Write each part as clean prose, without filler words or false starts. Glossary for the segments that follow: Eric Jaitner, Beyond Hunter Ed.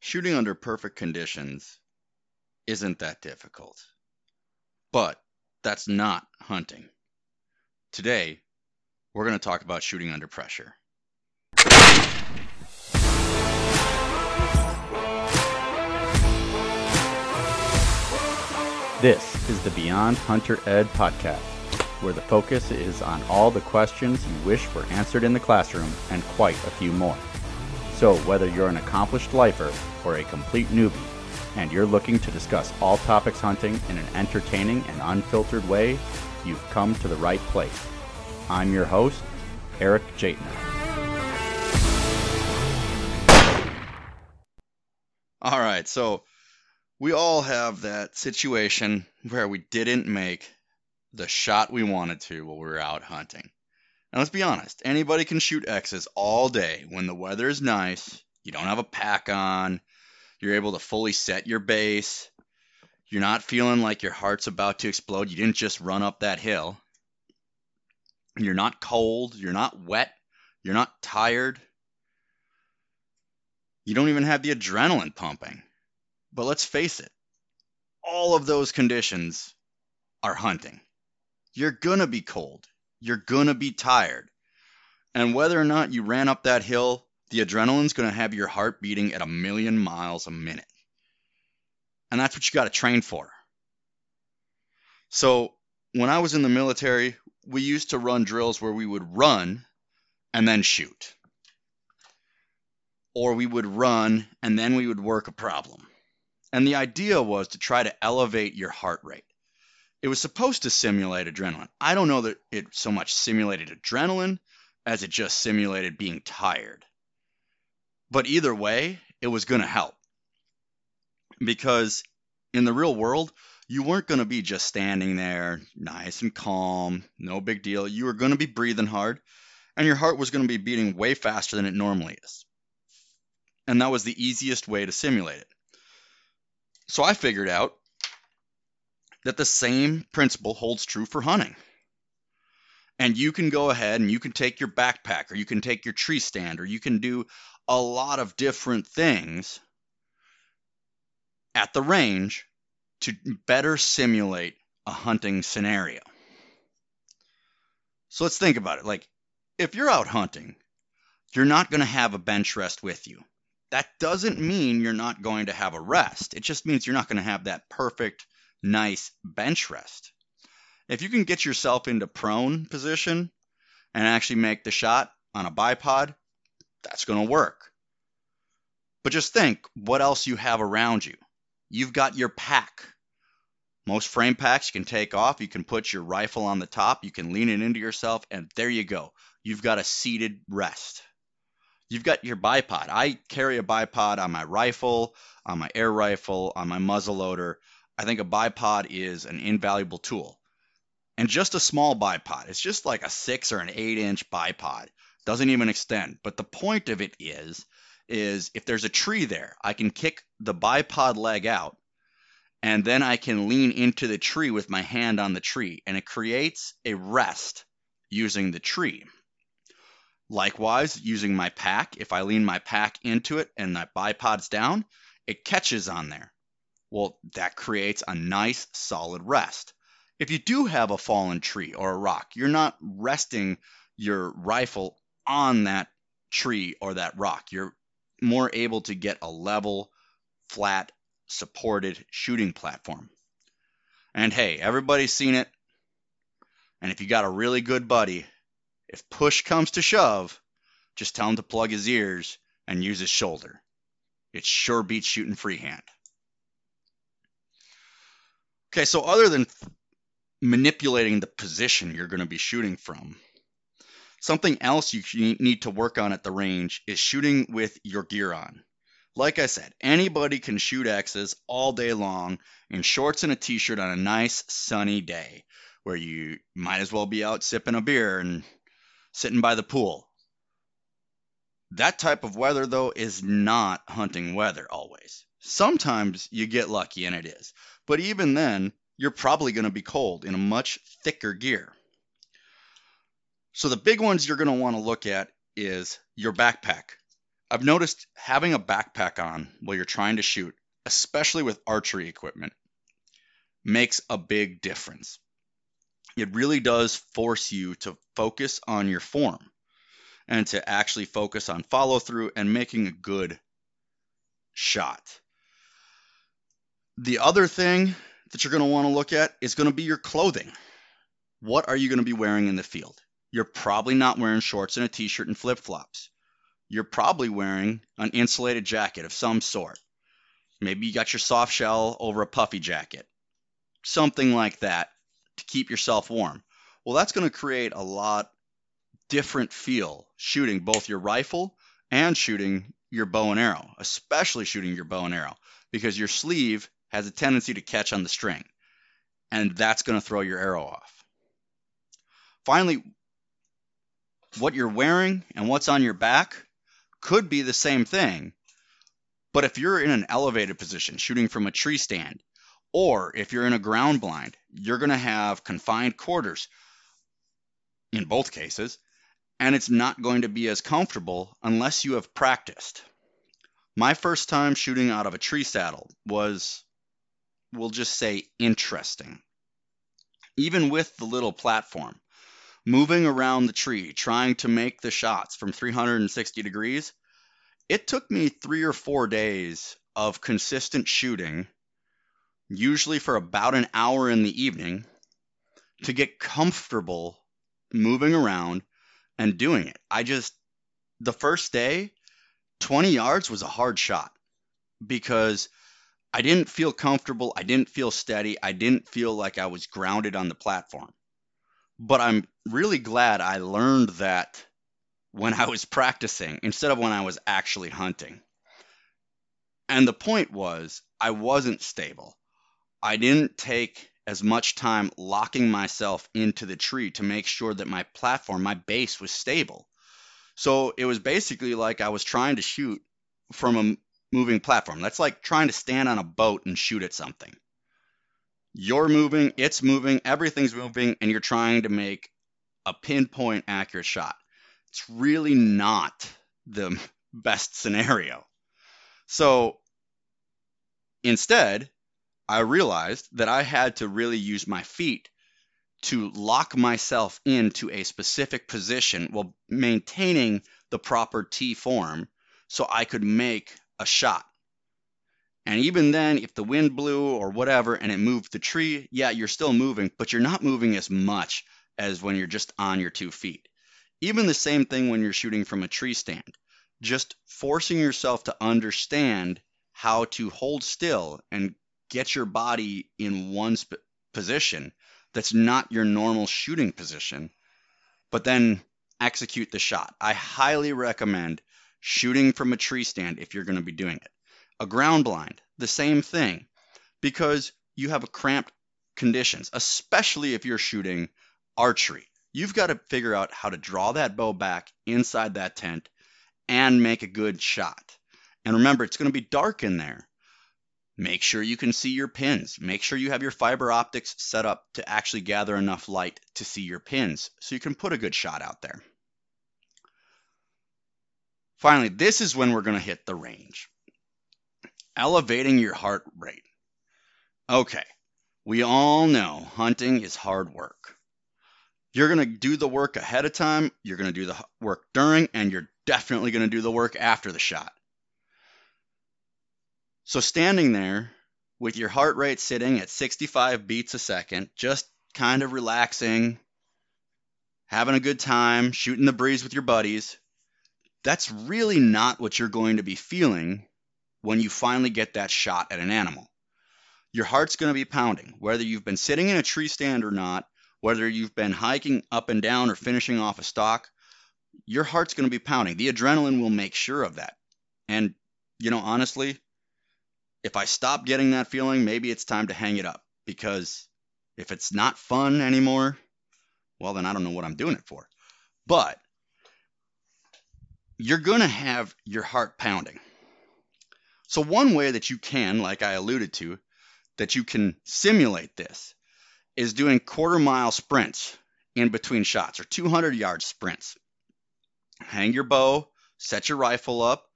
Shooting under perfect conditions isn't that difficult, but that's not hunting. Today, we're going to talk about shooting under pressure. This is the Beyond Hunter Ed podcast, where the focus is on all the questions you wish were answered in the classroom and quite a few more. So whether you're an accomplished lifer or a complete newbie, and you're looking to discuss all topics hunting in an entertaining and unfiltered way, you've come to the right place. I'm your host, Eric Jaitner. All right, so we all have that situation where we didn't make the shot we wanted to while we were out hunting. And let's be honest, anybody can shoot X's all day when the weather is nice, you don't have a pack on, you're able to fully set your base, you're not feeling like your heart's about to explode, you didn't just run up that hill, you're not cold, you're not wet, you're not tired, you don't even have the adrenaline pumping. But let's face it, all of those conditions are hunting. You're going to be cold. You're going to be tired. And whether or not you ran up that hill, the adrenaline's going to have your heart beating at 1,000,000 miles a minute. And that's what you got to train for. So when I was in the military, we used to run drills where we would run and then shoot. Or we would run and then we would work a problem. And the idea was to try to elevate your heart rate. It was supposed to simulate adrenaline. I don't know that it so much simulated adrenaline as it just simulated being tired. But either way, it was going to help. Because in the real world, you weren't going to be just standing there, nice and calm, no big deal. You were going to be breathing hard, and your heart was going to be beating way faster than it normally is. And that was the easiest way to simulate it. So I figured out that the same principle holds true for hunting. And you can go ahead and you can take your backpack, or you can take your tree stand, or you can do a lot of different things at the range to better simulate a hunting scenario. So let's think about it. Like, if you're out hunting, you're not going to have a bench rest with you. That doesn't mean you're not going to have a rest. It just means you're not going to have that perfect nice bench rest. If you can get yourself into prone position and actually make the shot on a bipod, that's going to work. But just think what else you have around you. You've got your pack. Most frame packs you can take off. You can put your rifle on the top. You can lean it into yourself, and there you go. You've got a seated rest. You've got your bipod. I carry a bipod on my rifle, on my air rifle, on my muzzleloader. I think a bipod is an invaluable tool. And just a small bipod. It's just like a 6 or an 8 inch bipod. Doesn't even extend. But the point of it is if there's a tree there, I can kick the bipod leg out, and then I can lean into the tree with my hand on the tree, and it creates a rest using the tree. Likewise, using my pack, if I lean my pack into it and that bipod's down, it catches on there. Well, that creates a nice solid rest. If you do have a fallen tree or a rock, you're not resting your rifle on that tree or that rock. You're more able to get a level, flat, supported shooting platform. And hey, everybody's seen it. And if you got a really good buddy, if push comes to shove, just tell him to plug his ears and use his shoulder. It sure beats shooting freehand. Okay, so other than manipulating the position you're going to be shooting from, something else you need to work on at the range is shooting with your gear on. Like I said, anybody can shoot X's all day long in shorts and a t-shirt on a nice sunny day where you might as well be out sipping a beer and sitting by the pool. That type of weather, though, is not hunting weather always. Sometimes you get lucky and it is. But even then, you're probably going to be cold in a much thicker gear. So the big ones you're going to want to look at is your backpack. I've noticed having a backpack on while you're trying to shoot, especially with archery equipment, makes a big difference. It really does force you to focus on your form and to actually focus on follow through and making a good shot. The other thing that you're going to want to look at is going to be your clothing. What are you going to be wearing in the field? You're probably not wearing shorts and a t-shirt and flip-flops. You're probably wearing an insulated jacket of some sort. Maybe you got your soft shell over a puffy jacket, something like that to keep yourself warm. Well, that's going to create a lot different feel shooting both your rifle and shooting your bow and arrow, especially shooting your bow and arrow, because your sleeve has a tendency to catch on the string, and that's going to throw your arrow off. Finally, what you're wearing and what's on your back could be the same thing, but if you're in an elevated position shooting from a tree stand, or if you're in a ground blind, you're going to have confined quarters in both cases, and it's not going to be as comfortable unless you have practiced. My first time shooting out of a tree saddle was, we'll just say, interesting. Even with the little platform, moving around the tree, trying to make the shots from 360 degrees, it took me 3 or 4 days of consistent shooting, usually for about an hour in the evening, to get comfortable moving around and doing it. The first day, 20 yards was a hard shot because I didn't feel comfortable. I didn't feel steady. I didn't feel like I was grounded on the platform. But I'm really glad I learned that when I was practicing instead of when I was actually hunting. And the point was, I wasn't stable. I didn't take as much time locking myself into the tree to make sure that my platform, my base, was stable. So it was basically like I was trying to shoot from a moving platform. That's like trying to stand on a boat and shoot at something. You're moving, it's moving, everything's moving, and you're trying to make a pinpoint accurate shot. It's really not the best scenario. So instead, I realized that I had to really use my feet to lock myself into a specific position while maintaining the proper T form so I could make a shot. And even then, if the wind blew or whatever and it moved the tree, yeah, you're still moving, but you're not moving as much as when you're just on your 2 feet. Even the same thing when you're shooting from a tree stand, just forcing yourself to understand how to hold still and get your body in one position that's not your normal shooting position, but then execute the shot. I highly recommend shooting from a tree stand if you're going to be doing it. A ground blind, the same thing, because you have cramped conditions, especially if you're shooting archery. You've got to figure out how to draw that bow back inside that tent and make a good shot. And remember, it's going to be dark in there. Make sure you can see your pins. Make sure you have your fiber optics set up to actually gather enough light to see your pins so you can put a good shot out there. Finally, this is when we're going to hit the range. Elevating your heart rate. Okay, we all know hunting is hard work. You're going to do the work ahead of time, you're going to do the work during, and you're definitely going to do the work after the shot. So standing there with your heart rate sitting at 65 beats a second, just kind of relaxing, having a good time, shooting the breeze with your buddies, that's really not what you're going to be feeling when you finally get that shot at an animal. Your heart's going to be pounding, whether you've been sitting in a tree stand or not, whether you've been hiking up and down or finishing off a stalk, your heart's going to be pounding. The adrenaline will make sure of that. And, you know, honestly, if I stop getting that feeling, maybe it's time to hang it up, because if it's not fun anymore, well, then I don't know what I'm doing it for. But you're going to have your heart pounding. So one way that you can, like I alluded to, that you can simulate this is doing 1/4 mile sprints in between shots, or 200-yard sprints. Hang your bow, set your rifle up,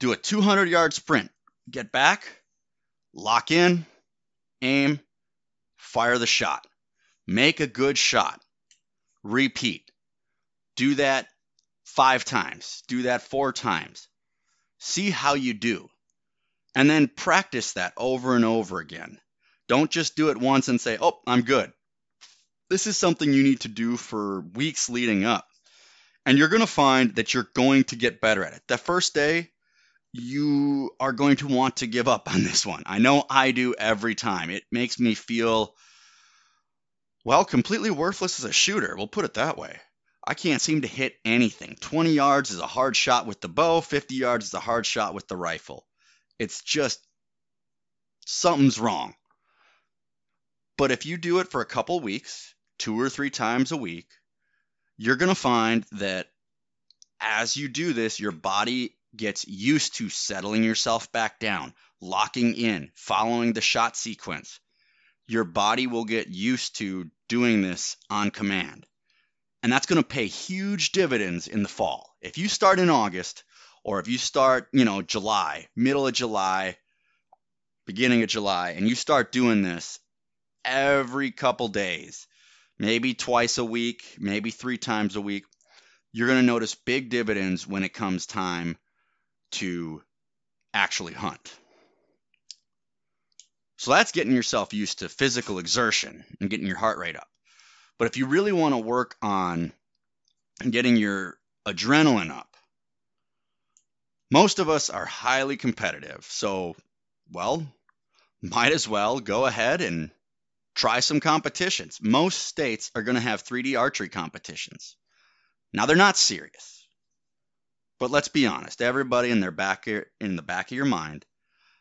do a 200-yard sprint, get back, lock in, aim, fire the shot, make a good shot, repeat. Do that 5 times, do that 4 times. See how you do. And then practice that over and over again. Don't just do it once and say, oh, I'm good. This is something you need to do for weeks leading up. And you're going to find that you're going to get better at it. The first day, you are going to want to give up on this one. I know I do every time. It makes me feel, well, completely worthless as a shooter. We'll put it that way. I can't seem to hit anything. 20 yards is a hard shot with the bow. 50 yards is a hard shot with the rifle. It's just something's wrong. But if you do it for a couple weeks, 2 or 3 times a week, you're going to find that as you do this, your body gets used to settling yourself back down, locking in, following the shot sequence. Your body will get used to doing this on command. And that's going to pay huge dividends in the fall. If you start in August, or if you start, July, middle of July, beginning of July, and you start doing this every couple days, maybe twice a week, maybe 3 times a week, you're going to notice big dividends when it comes time to actually hunt. So that's getting yourself used to physical exertion and getting your heart rate up. But if you really want to work on getting your adrenaline up, most of us are highly competitive. So, might as well go ahead and try some competitions. Most states are going to have 3D archery competitions. Now, they're not serious, but let's be honest. Everybody in the back of your mind,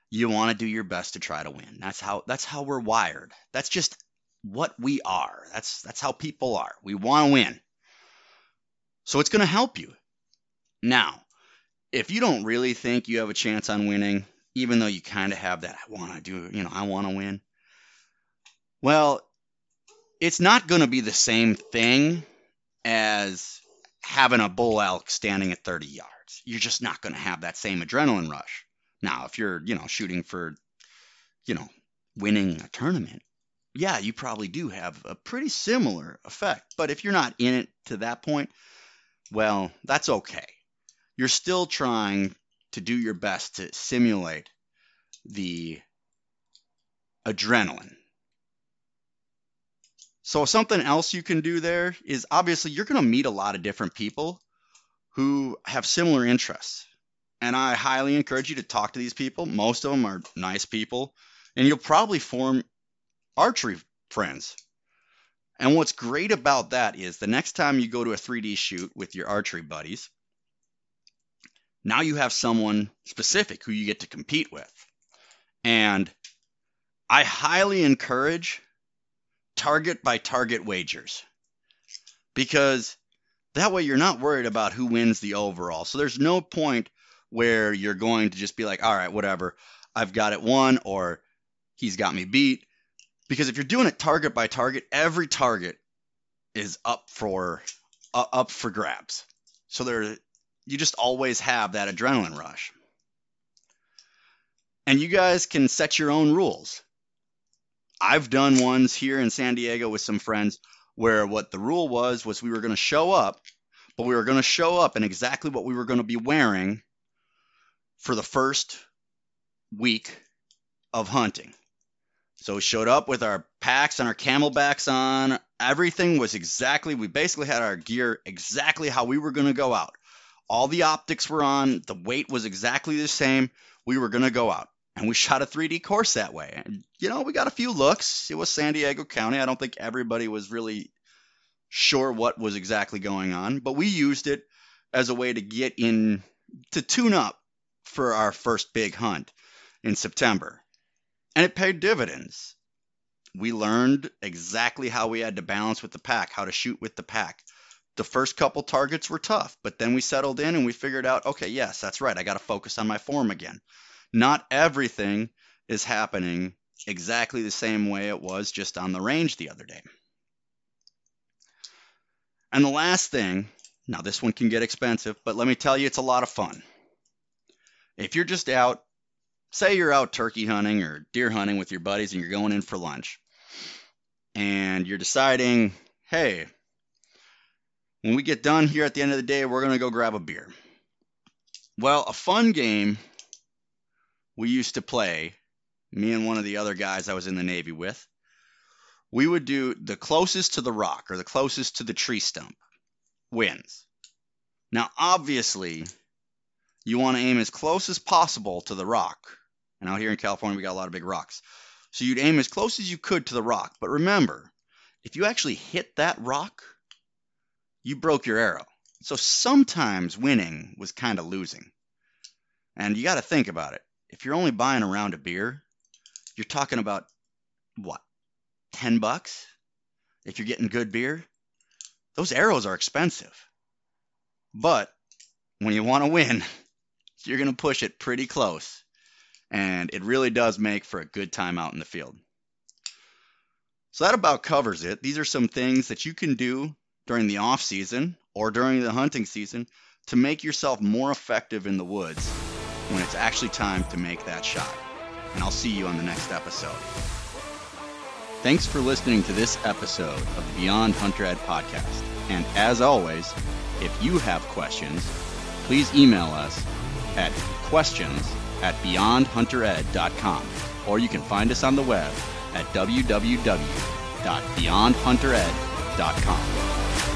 you want to do your best to try to win. That's how we're wired. That's just what we are. That's how people are. We want to win. So it's going to help you. Now, if you don't really think you have a chance on winning, even though you kind of have that, I want to win. Well, it's not going to be the same thing as having a bull elk standing at 30 yards. You're just not going to have that same adrenaline rush. Now, if you're, shooting for, winning a tournament, yeah, you probably do have a pretty similar effect. But if you're not in it to that point, well, that's okay. You're still trying to do your best to simulate the adrenaline. So something else you can do there is, obviously, you're going to meet a lot of different people who have similar interests. And I highly encourage you to talk to these people. Most of them are nice people. And you'll probably form archery friends. And what's great about that is the next time you go to a 3D shoot with your archery buddies, now you have someone specific who you get to compete with. And I highly encourage target by target wagers, because that way you're not worried about who wins the overall. So there's no point where you're going to just be like, all right, whatever, I've got it won, or he's got me beat. Because if you're doing it target by target, every target is up for grabs. So you just always have that adrenaline rush. And you guys can set your own rules. I've done ones here in San Diego with some friends where what the rule was we were going to show up, but we were going to show up in exactly what we were going to be wearing for the first week of hunting. So we showed up with our packs and our camelbacks on. Everything was we basically had our gear exactly how we were going to go out. All the optics were on. The weight was exactly the same. We were going to go out. And we shot a 3D course that way. And, we got a few looks. It was San Diego County. I don't think everybody was really sure what was exactly going on. But we used it as a way to tune up for our first big hunt in September. And it paid dividends. We learned exactly how we had to balance with the pack, how to shoot with the pack. The first couple targets were tough. But then we settled in and we figured out, okay, yes, that's right. I got to focus on my form again. Not everything is happening exactly the same way it was just on the range the other day. And the last thing, now this one can get expensive, but let me tell you, it's a lot of fun. If you're just out, say you're out turkey hunting or deer hunting with your buddies and you're going in for lunch, and you're deciding, hey, when we get done here at the end of the day, we're going to go grab a beer. Well, a fun game we used to play, me and one of the other guys I was in the Navy with, we would do the closest to the rock or the closest to the tree stump wins. Now, obviously, you want to aim as close as possible to the rock. And out here in California, we got a lot of big rocks. So you'd aim as close as you could to the rock. But remember, if you actually hit that rock, you broke your arrow. So sometimes winning was kind of losing. And you got to think about it. If you're only buying a round of beer, you're talking about, what, $10? If you're getting good beer, those arrows are expensive. But when you want to win, you're going to push it pretty close. And it really does make for a good time out in the field. So that about covers it. These are some things that you can do during the off season or during the hunting season to make yourself more effective in the woods when it's actually time to make that shot. And I'll see you on the next episode. Thanks for listening to this episode of the Beyond Hunter Ed podcast. And as always, if you have questions, please email us at questions@beyondhuntered.com, or you can find us on the web at www.beyondhuntered.com.